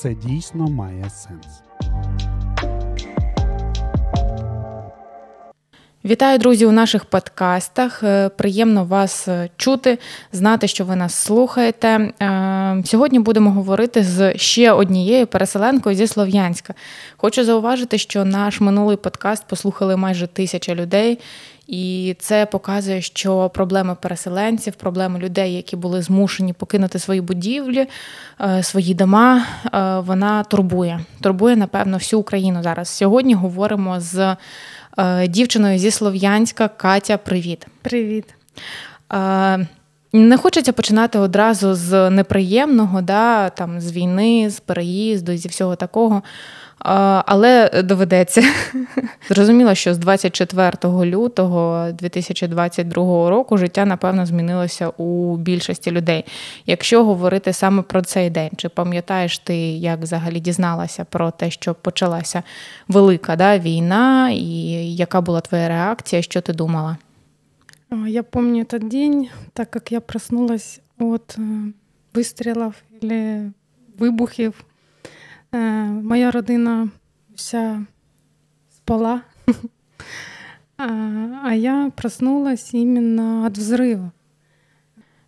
це дійсно має сенс. Вітаю, друзі, у наших подкастах. Приємно вас чути, знати, що ви нас слухаєте. Сьогодні будемо говорити з ще однією переселенкою зі Слов'янська. Хочу зауважити, що наш минулий подкаст послухали майже 1000 людей. І це показує, що проблеми переселенців, проблеми людей, які були змушені покинути свої будівлі, свої дома, вона турбує. Турбує, напевно, всю Україну зараз. Сьогодні говоримо з дівчиною зі Слов'янська. Катя, привіт. Привіт. Не хочеться починати одразу з неприємного, там, з війни, з переїзду, зі всього такого. Але доведеться. Зрозуміло, що з 24 лютого 2022 року життя, напевно, змінилося у більшості людей. Якщо говорити саме про цей день, чи пам'ятаєш ти, як взагалі дізналася про те, що почалася велика війна, і яка була твоя реакція, що ти думала? Я пам'ятаю цей день, так як я проснулась від вистрілів або вибухів. Моя родина вся спала, а я проснулась именно от взрыва.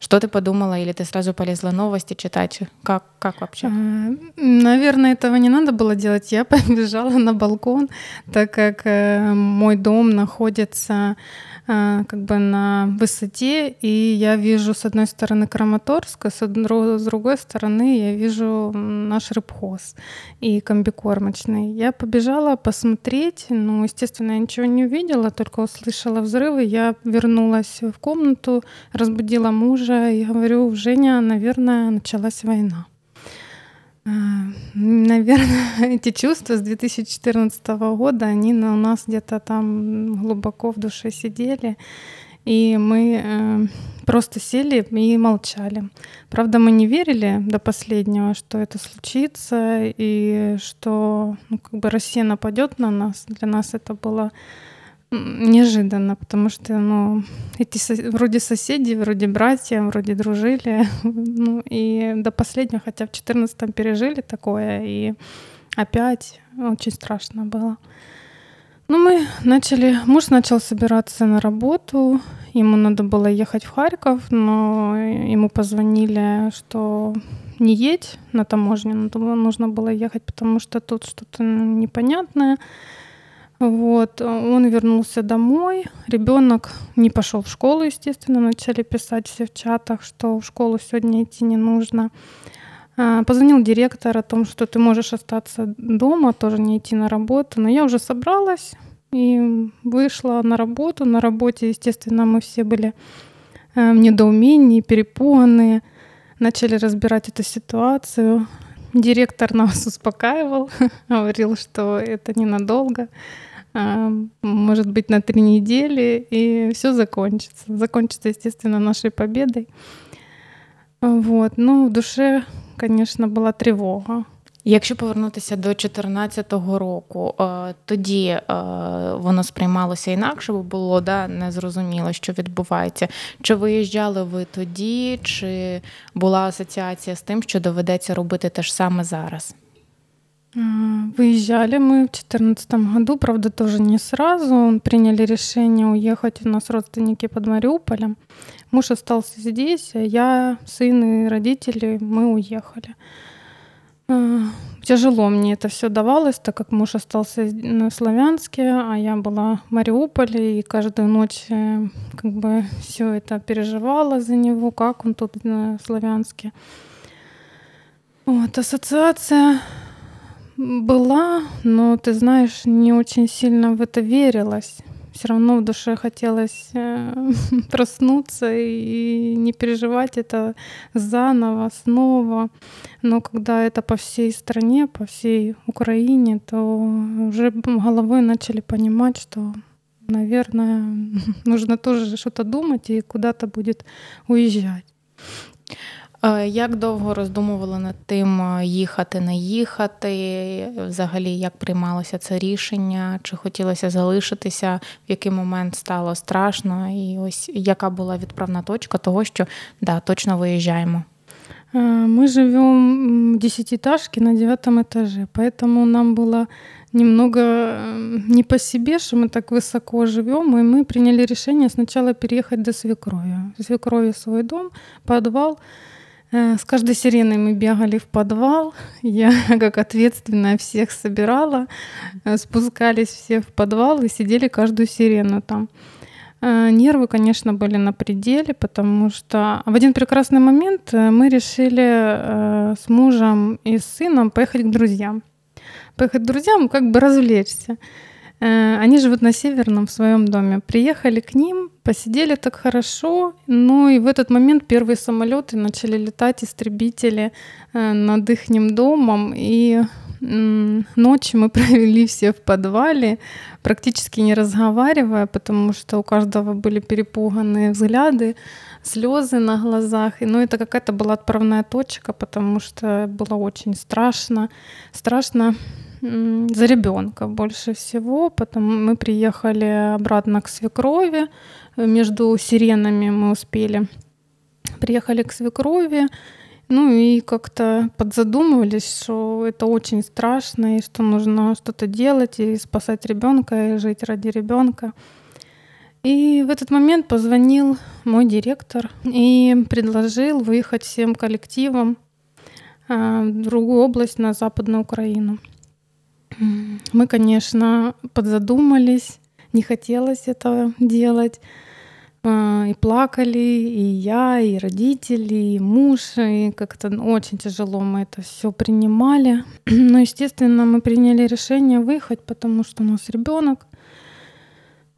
Что ты подумала? Или ты сразу полезла новости читать? Как вообще? Наверное, этого не надо было делать. Я побежала на балкон, так как мой дом находится как бы на высоте, и я вижу с одной стороны Краматорск, а с другой стороны я вижу наш рыбхоз и комбикормочный. Я побежала посмотреть, естественно, я ничего не увидела, только услышала взрывы. Я вернулась в комнату, разбудила мужа и говорю: Женя, наверное, началась война. Наверное, эти чувства с 2014 года, они у нас где-то там глубоко в душе сидели, и мы просто сели и молчали. Правда, мы не верили до последнего, что это случится, и что Россия нападет на нас. Для нас это было неожиданно, потому что эти вроде соседи, вроде братья, вроде дружили, и до последнего, хотя в 14-м пережили такое, и опять очень страшно было. Мы начали, муж начал собираться на работу, ему надо было ехать в Харьков, но ему позвонили, что не едь на таможню, нужно было ехать, потому что тут что-то непонятное. Он вернулся домой, ребенок не пошел в школу, естественно, начали писать все в чатах, что в школу сегодня идти не нужно. Позвонил директор о том, что ты можешь остаться дома, тоже не идти на работу, но я уже собралась и вышла на работу. На работе, естественно, мы все были в недоумении, перепуганные, начали разбирать эту ситуацию. Директор нас успокаивал, говорил, что это ненадолго, может быть, на 3 недели, и все закончится. Закончится, естественно, нашей победой. В душе, конечно, была тревога. Якщо повернутися до 14-го року, тоді воно сприймалося інакше, бо було незрозуміло, що відбувається. Чи виїжджали ви тоді, чи була асоціація з тим, що доведеться робити те ж саме зараз? Выезжали мы в 2014 году, правда, тоже не сразу. Приняли решение уехать, у нас родственники под Мариуполем. Муж остался здесь, а я, сын и родители, мы уехали. Тяжело мне это все давалось, так как муж остался на Слов'янске, а я была в Мариуполе, и каждую ночь все это переживала за него, как он тут на Слов'янске. Ассоциация была, но, ты знаешь, не очень сильно в это верилась. Все равно в душе хотелось проснуться и не переживать это заново, снова. Но когда это по всей стране, по всей Украине, то уже головой начали понимать, что, наверное, нужно тоже что-то думать и куда-то будет уезжать. Як довго роздумували над тим, їхати, не їхати? Взагалі, як приймалося це рішення? Чи хотілося залишитися? В який момент стало страшно? І ось яка була відправна точка того, що точно виїжджаємо? Мы живем в десятиэтажке на 9 этаже, поэтому нам было немного не по себе, что мы так высоко живем, и мы приняли решение сначала переехать до свекрови. В свекрови свой дом, подвал. С каждой сиреной мы бегали в подвал. Я, как ответственная, всех собирала. Спускались все в подвал и сидели каждую сирену там. Нервы, конечно, были на пределе, потому что в один прекрасный момент мы решили с мужем и с сыном поехать к друзьям. Поехать к друзьям, как бы развлечься. Они живут на Северном в своем доме. Приехали к ним, посидели так хорошо, ну и в этот момент первые самолеты начали летать, истребители над ихним домом, и ночи мы провели все в подвале, практически не разговаривая, потому что у каждого были перепуганные взгляды, слезы на глазах. Ну, это какая-то была отправная точка, потому что было очень страшно. Страшно за ребенка больше всего. Потом мы приехали обратно к свекрови. Между сиренами мы успели. Приехали к свекрови. Ну и как-то подзадумывались, что это очень страшно, и что нужно что-то делать, и спасать ребенка, и жить ради ребенка. И в этот момент позвонил мой директор и предложил выехать всем коллективом в другую область, на Западную Украину. Мы, конечно, подзадумались, не хотелось этого делать. И плакали, и я, и родители, и муж, и как-то очень тяжело мы это все принимали. Но, естественно, мы приняли решение выехать, потому что у нас ребенок.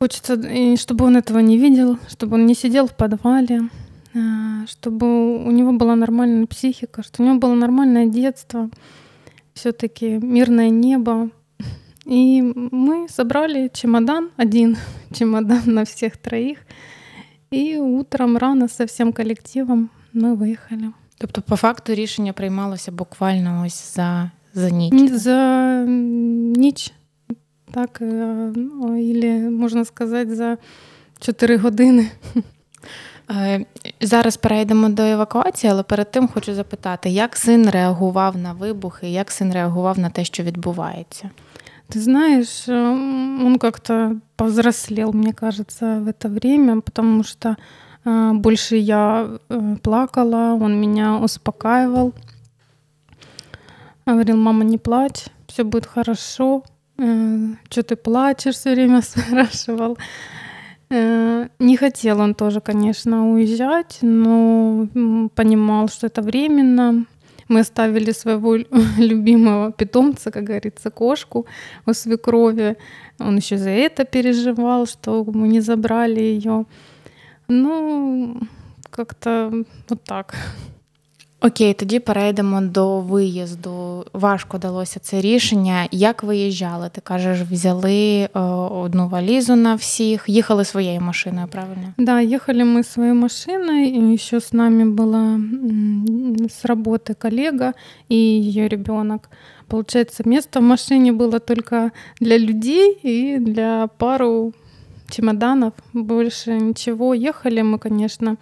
Хочется, чтобы он этого не видел, чтобы он не сидел в подвале, чтобы у него была нормальная психика, чтобы у него было нормальное детство, все-таки мирное небо. И мы собрали чемодан, один чемодан на всех троих. І утром рано з всім колективом ми виїхали. Тобто, по факту, рішення приймалося буквально ось за ніч? За ніч, так, або, можна сказати, за 4 години. Зараз перейдемо до евакуації, але перед тим хочу запитати, як син реагував на вибухи, як син реагував на те, що відбувається? Ты знаешь, он как-то повзрослел, мне кажется, в это время, потому что больше я плакала, он меня успокаивал. Говорил: мама, не плачь, все будет хорошо. Что ты плачешь, все время спрашивал. Не хотел он тоже, конечно, уезжать, но понимал, что это временно. Мы оставили своего любимого питомца, как говорится, кошку у свекрови. Он еще за это переживал, что мы не забрали ее. Ну, как-то вот так. Окей, тоді перейдемо до виїзду. Важко далося це рішення. Як виїжджали? Ти кажеш, взяли одну валізу на всіх, їхали своєю машиною, правильно? Да, їхали ми своєю машиною, і ще з нами була з роботи колега і її ребенок. Получається, місце в машині було тільки для людей і для пару чемоданів. Більше нічого. Їхали ми, звісно,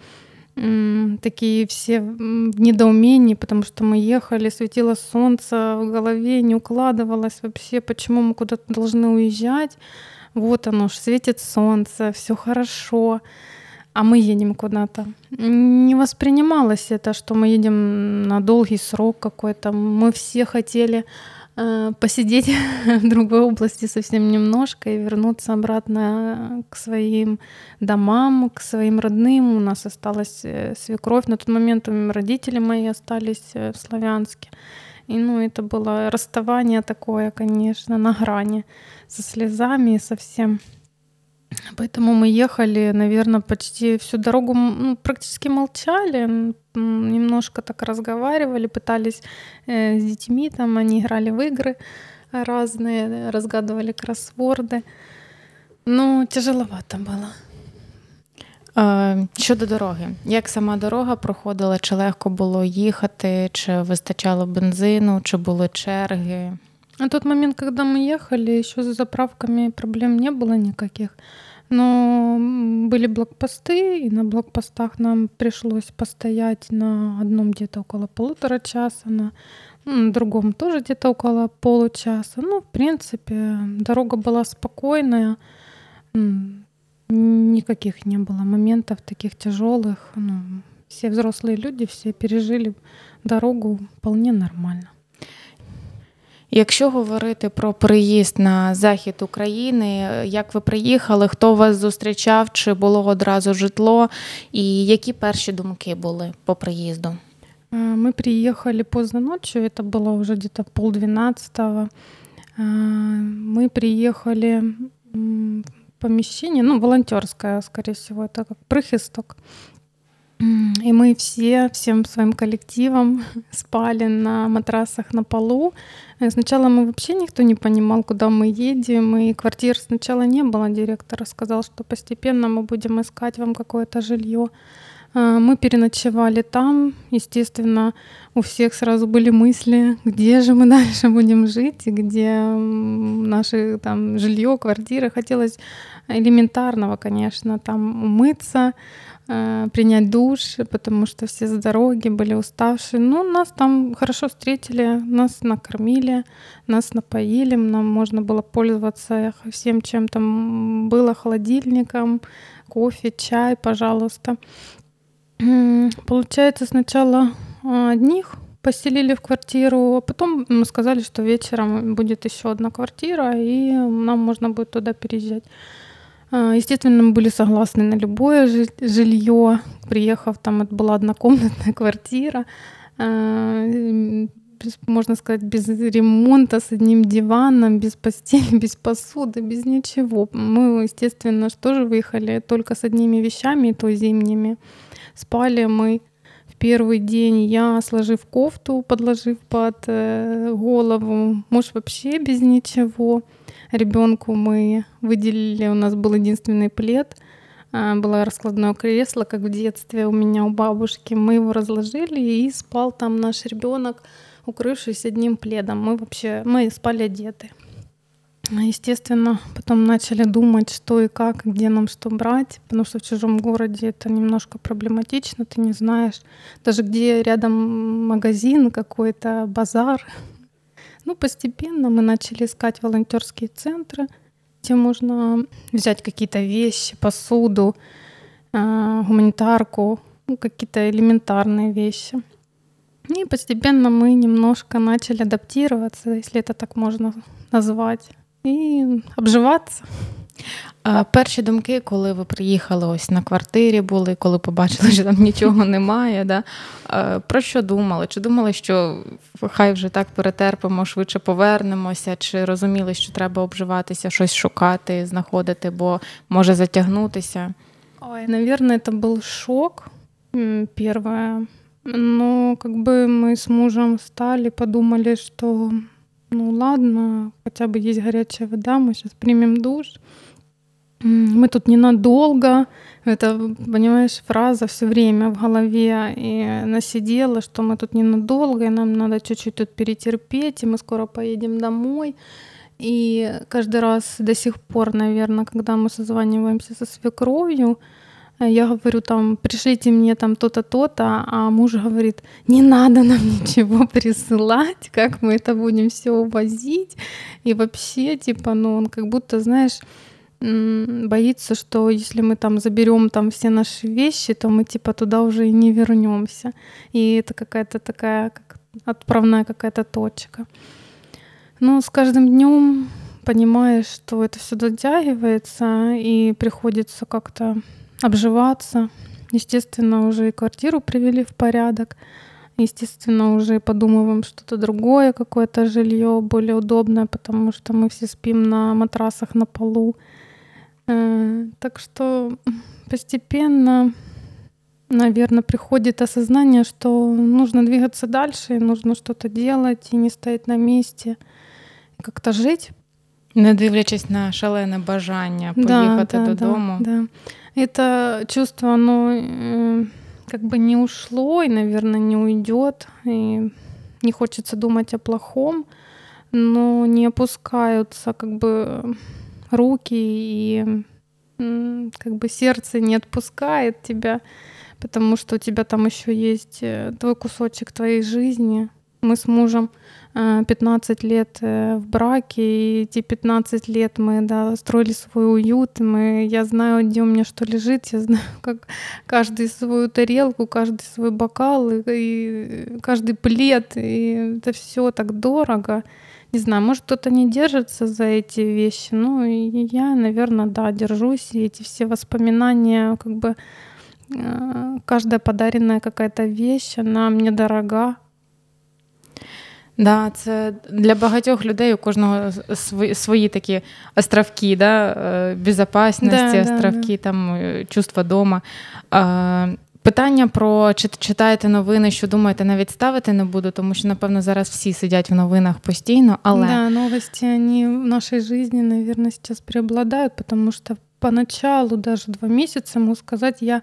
такие все в недоумении, потому что мы ехали, светило солнце, в голове не укладывалось вообще, почему мы куда-то должны уезжать. Вот оно ж, светит солнце, все хорошо, а мы едем куда-то. Не воспринималось это, что мы едем на долгий срок какой-то. Мы все хотели посидеть в другой области совсем немножко и вернуться обратно к своим домам, к своим родным. У нас осталась свекровь. На тот момент родители мои остались в Слов'янске. И, ну, это было расставание такое, конечно, на грани, со слезами и со всем. Поэтому мы ехали, наверное, почти всю дорогу, ну, практически молчали, немножко так разговаривали, пытались с детьми, там они играли в игры разные, разгадывали кроссворды. Ну, тяжеловато было. Щодо дороги. Як сама дорога проходила? Чи легко було їхати? Чи вистачало бензину? Чи були черги? На тот момент, когда мы ехали, еще с заправками проблем не было никаких. Но были блокпосты, и на блокпостах нам пришлось постоять на одном где-то около 1,5 часа, на другом тоже где-то около получаса. Ну, в принципе, дорога была спокойная, никаких не было моментов таких тяжелых. Ну, все взрослые люди, все пережили дорогу вполне нормально. Якщо говорити про приїзд на захід України, як ви приїхали, хто вас зустрічав, чи було одразу житло, і які перші думки були по приїзду? Мы приехали поздно ночью, это было уже где-то 11:30. Мы приехали в помещение, волонтерское, скорее всего, это как прихисток. И мы всем своим коллективом спали на матрасах на полу. Сначала мы вообще никто не понимал, куда мы едем, и квартир сначала не было. Директор сказал, что постепенно мы будем искать вам какое-то жилье. Мы переночевали там. Естественно, у всех сразу были мысли, где же мы дальше будем жить, и где наше там жилье, квартира. Хотелось элементарного, конечно, там умыться, принять душ, потому что все с дороги были уставшие. Но нас там хорошо встретили, нас накормили, нас напоили, нам можно было пользоваться всем, чем там было, холодильником, кофе, чай, пожалуйста. Получается, сначала одних поселили в квартиру, а потом сказали, что вечером будет еще одна квартира, и нам можно будет туда переезжать. Естественно, мы были согласны на любое жилье. Приехав, там это была однокомнатная квартира, можно сказать, без ремонта, с одним диваном, без постели, без посуды, без ничего. Мы, естественно, тоже выехали только с одними вещами, и то зимними. Спали мы в первый день, я, сложив кофту, подложив под голову, муж вообще без ничего. Ребенку мы выделили, у нас был единственный плед, было раскладное кресло, как в детстве у меня, у бабушки. Мы его разложили, и спал там наш ребенок, укрывшись одним пледом. Мы спали одеты. Естественно, потом начали думать, что и как, где нам что брать, потому что в чужом городе это немножко проблематично, ты не знаешь, даже где рядом магазин, какой-то базар. Постепенно мы начали искать волонтерские центры, где можно взять какие-то вещи, посуду, гуманитарку, какие-то элементарные вещи. И постепенно мы немножко начали адаптироваться, если это так можно назвать, і обживатися. Перші думки, коли ви приїхали ось на квартирі були, коли побачили, що там нічого немає, да? Про що думали? Чи думали, що хай вже так перетерпимо, швидше повернемося, чи розуміли, що треба обживатися, щось шукати, знаходити, бо може затягнутися? Ой, наверное, это был шок, первое. Но мы с мужем встали, подумали, что... ладно, хотя бы есть горячая вода, мы сейчас примем душ. Мы тут ненадолго. Это, понимаешь, фраза все время в голове. И она сидела, что мы тут ненадолго, и нам надо чуть-чуть тут перетерпеть, и мы скоро поедем домой. И каждый раз до сих пор, наверное, когда мы созваниваемся со свекровью, я говорю, там, пришлите мне там то-то, то-то, а муж говорит, не надо нам ничего присылать, как мы это будем все увозить. И вообще, он как будто, знаешь, боится, что если мы там заберем там все наши вещи, то мы туда уже и не вернемся. И это какая-то такая как отправная какая-то точка. Но с каждым днем понимаешь, что это все затягивается, и приходится как-то... обживаться. Естественно, уже и квартиру привели в порядок. Естественно, уже подумываем что-то другое, какое-то жилье более удобное, потому что мы все спим на матрасах на полу. Так что постепенно, наверное, приходит осознание, что нужно двигаться дальше, нужно что-то делать и не стоять на месте, как-то жить. Не дивлячись на шалене бажання поїхати додому. Да. Это чувство, оно не ушло и, наверное, не уйдет. И не хочется думать о плохом, но не опускаются руки и как бы сердце не отпускает тебя, потому что у тебя там еще есть твой кусочек твоей жизни. Мы с мужем 15 лет в браке, и эти 15 лет мы строили свой уют. Я знаю, где у меня что лежит, я знаю, как каждый свою тарелку, каждый свой бокал, и каждый плед, и это все так дорого. Не знаю, может, кто-то не держится за эти вещи, но я, наверное, да, держусь, и эти все воспоминания, как бы каждая подаренная какая-то вещь, она мне дорога. Да, це для багатьох людей, у кожного свої такі островки, да, безпечності, островки, там, чувства дома. Питання про, чи читаєте новини, що думаєте, навіть ставити не буду, тому що, напевно, зараз всі сидять в новинах постійно, але... Да, новості, вони в нашій житті, наверное, зараз преобладають, тому що поначалу, даже 2 месяца, можу сказати, я...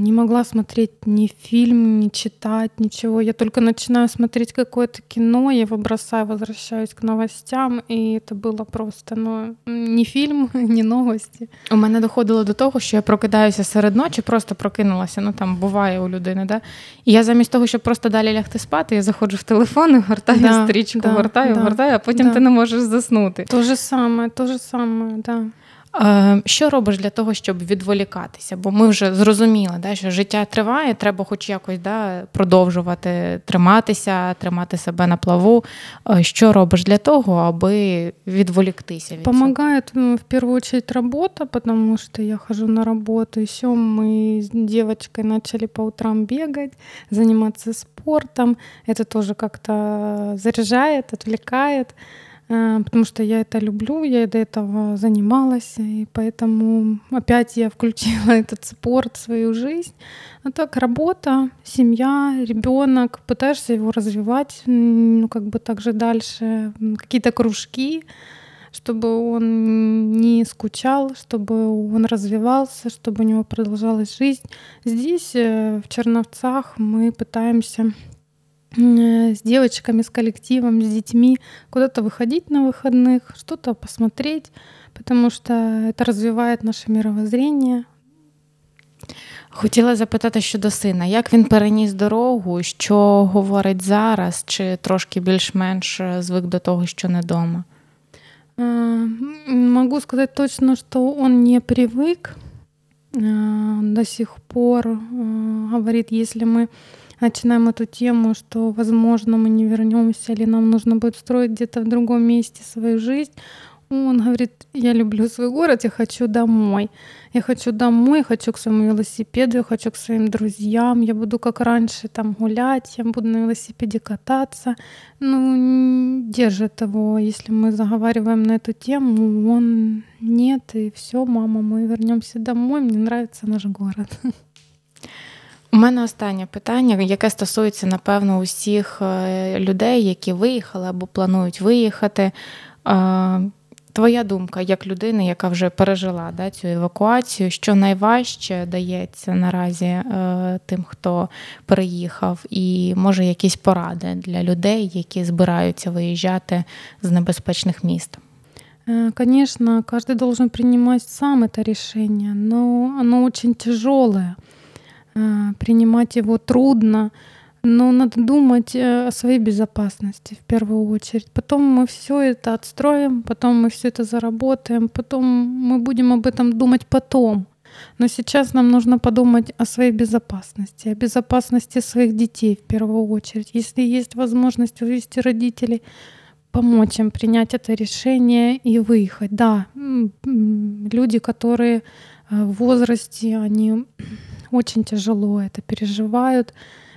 не могла смотреть ни фильм, ни читать, ничего. Я только начинаю смотреть какое-то кино, я его бросаю, возвращаюсь к новостям, и это было просто, ну, не фильм, не новості. У мене доходило до того, що я прокидаюся серед ночі, просто прокинулася, ну, там буває у людини, да? І я замість того, щоб просто далі лягти спати, я заходжу в телефон, гортаю стрічку, гортаю, а потім ти не можеш заснути. То же саме, да. Що робиш для того, щоб відволікатися? Бо ми вже зрозуміли, да, що життя триває, треба хоч якось, да, продовжувати триматися, тримати себе на плаву. Що робиш для того, аби відволіктися від цього? Помагає, в першу чергу, робота, тому що я ходжу на роботу. Ще ми з дівчинкою почали по утрам бігати, займатися спортом. Це теж як-то заряджає, відволікає. Потому что я это люблю, я до этого занималась, и поэтому опять я включила этот спорт в свою жизнь. А так работа, семья, ребенок, пытаешься его развивать, ну как бы также дальше, какие-то кружки, чтобы он не скучал, чтобы он развивался, чтобы у него продолжалась жизнь. Здесь, в Черновцах, мы пытаемся... с девочками, с коллективом, с детьми, куда-то выходить на выходных, что-то посмотреть, потому что это развивает наше мировоззрение. Хотіла запитати щодо сина. Як він переніс дорогу, що говорить зараз, чи трошки більш-менш звик до того, що не дома? Могу сказать точно, что он не привык. До сих пор говорит, если мы начинаем эту тему, что, возможно, мы не вернемся, или нам нужно будет строить где-то в другом месте свою жизнь. Он говорит, я люблю свой город, я хочу домой. Я хочу домой, хочу к своему велосипеду, я хочу к своим друзьям. Я буду, как раньше, там гулять, я буду на велосипеде кататься. Ну, держит его. Если мы заговариваем на эту тему, он нет, и все, мама, мы вернемся домой, мне нравится наш город. У мене останнє питання, яке стосується, напевно, усіх людей, які виїхали або планують виїхати. Твоя думка, як людини, яка вже пережила, да, цю евакуацію, що найважче дається наразі тим, хто переїхав, і, може, якісь поради для людей, які збираються виїжджати з небезпечних міст? Конечно, каждый должен принимать сам это решение, но оно очень тяжелое. Принимать его трудно, но надо думать о своей безопасности в первую очередь. Потом мы все это отстроим, потом мы все это заработаем, потом мы будем об этом думать потом. Но сейчас нам нужно подумать о своей безопасности, о безопасности своих детей в первую очередь. Если есть возможность увести родителей, помочь им принять это решение и выехать. Да, люди, которые в возрасте, они... очень тяжело это переживают.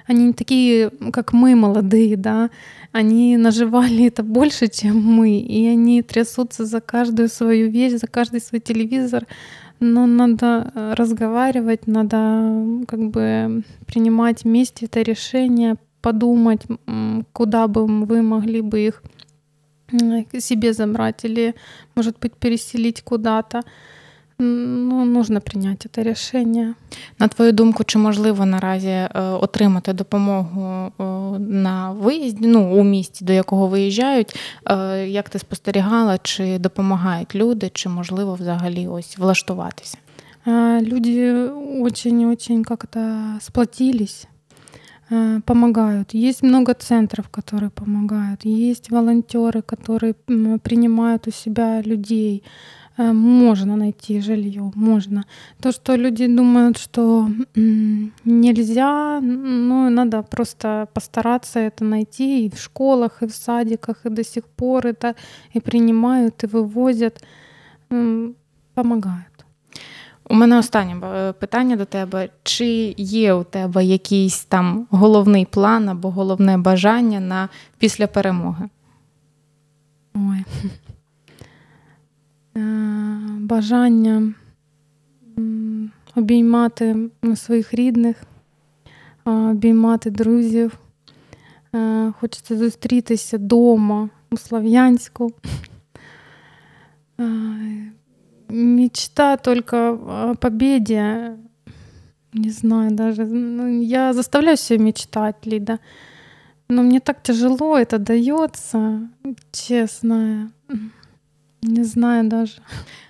Они не такие, как мы, молодые, да. Они наживали это больше, чем мы. И они трясутся за каждую свою вещь, за каждый свой телевизор. Но надо разговаривать, надо как бы принимать вместе это решение, подумать, куда бы вы могли бы их себе забрать или, может быть, переселить куда-то. Ну, нужно принять это решение. На твою думку, чи можливо наразі отримати допомогу на виїзді, ну, у місті, до якого виїжджають? Як ти спостерігала, чи допомагають люди, чи можливо взагалі ось влаштуватися? Люди очень-очень как-то сплотились, помогают. Есть много центров, которые помогают. Есть волонтеры, которые принимают у себя людей. Можно найти жилье, можно. То, что люди думают, что нельзя, ну, надо просто постараться это найти и в школах, и в садиках, и до сих пор это и принимают, и вывозят, помогают. У мене останнє питання до тебе. Чи є у тебе якийсь там головний план або головне бажання на після перемоги? Ой. Бажання обіймати своїх рідних, обіймати друзів. Хочеться зустрітися вдома у Слов'янську. Мечта только о победе. Не знаю даже. Я заставляю себя мечтать, Лида. Но мне так тяжело это дается, честно. Не знаю даже.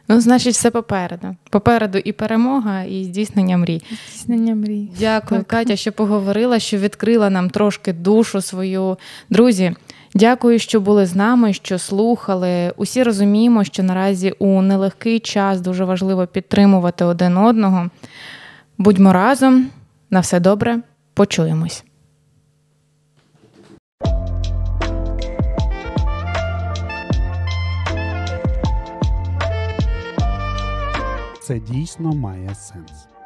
Ну, значить, все попереду. Попереду і перемога, і здійснення мрій. Здійснення мрій. Дякую, так. Катя, що поговорила, що відкрила нам трошки душу свою. Друзі, дякую, що були з нами, що слухали. Усі розуміємо, що наразі у нелегкий час дуже важливо підтримувати один одного. Будьмо разом. На все добре. Почуємось. Це дійсно має сенс.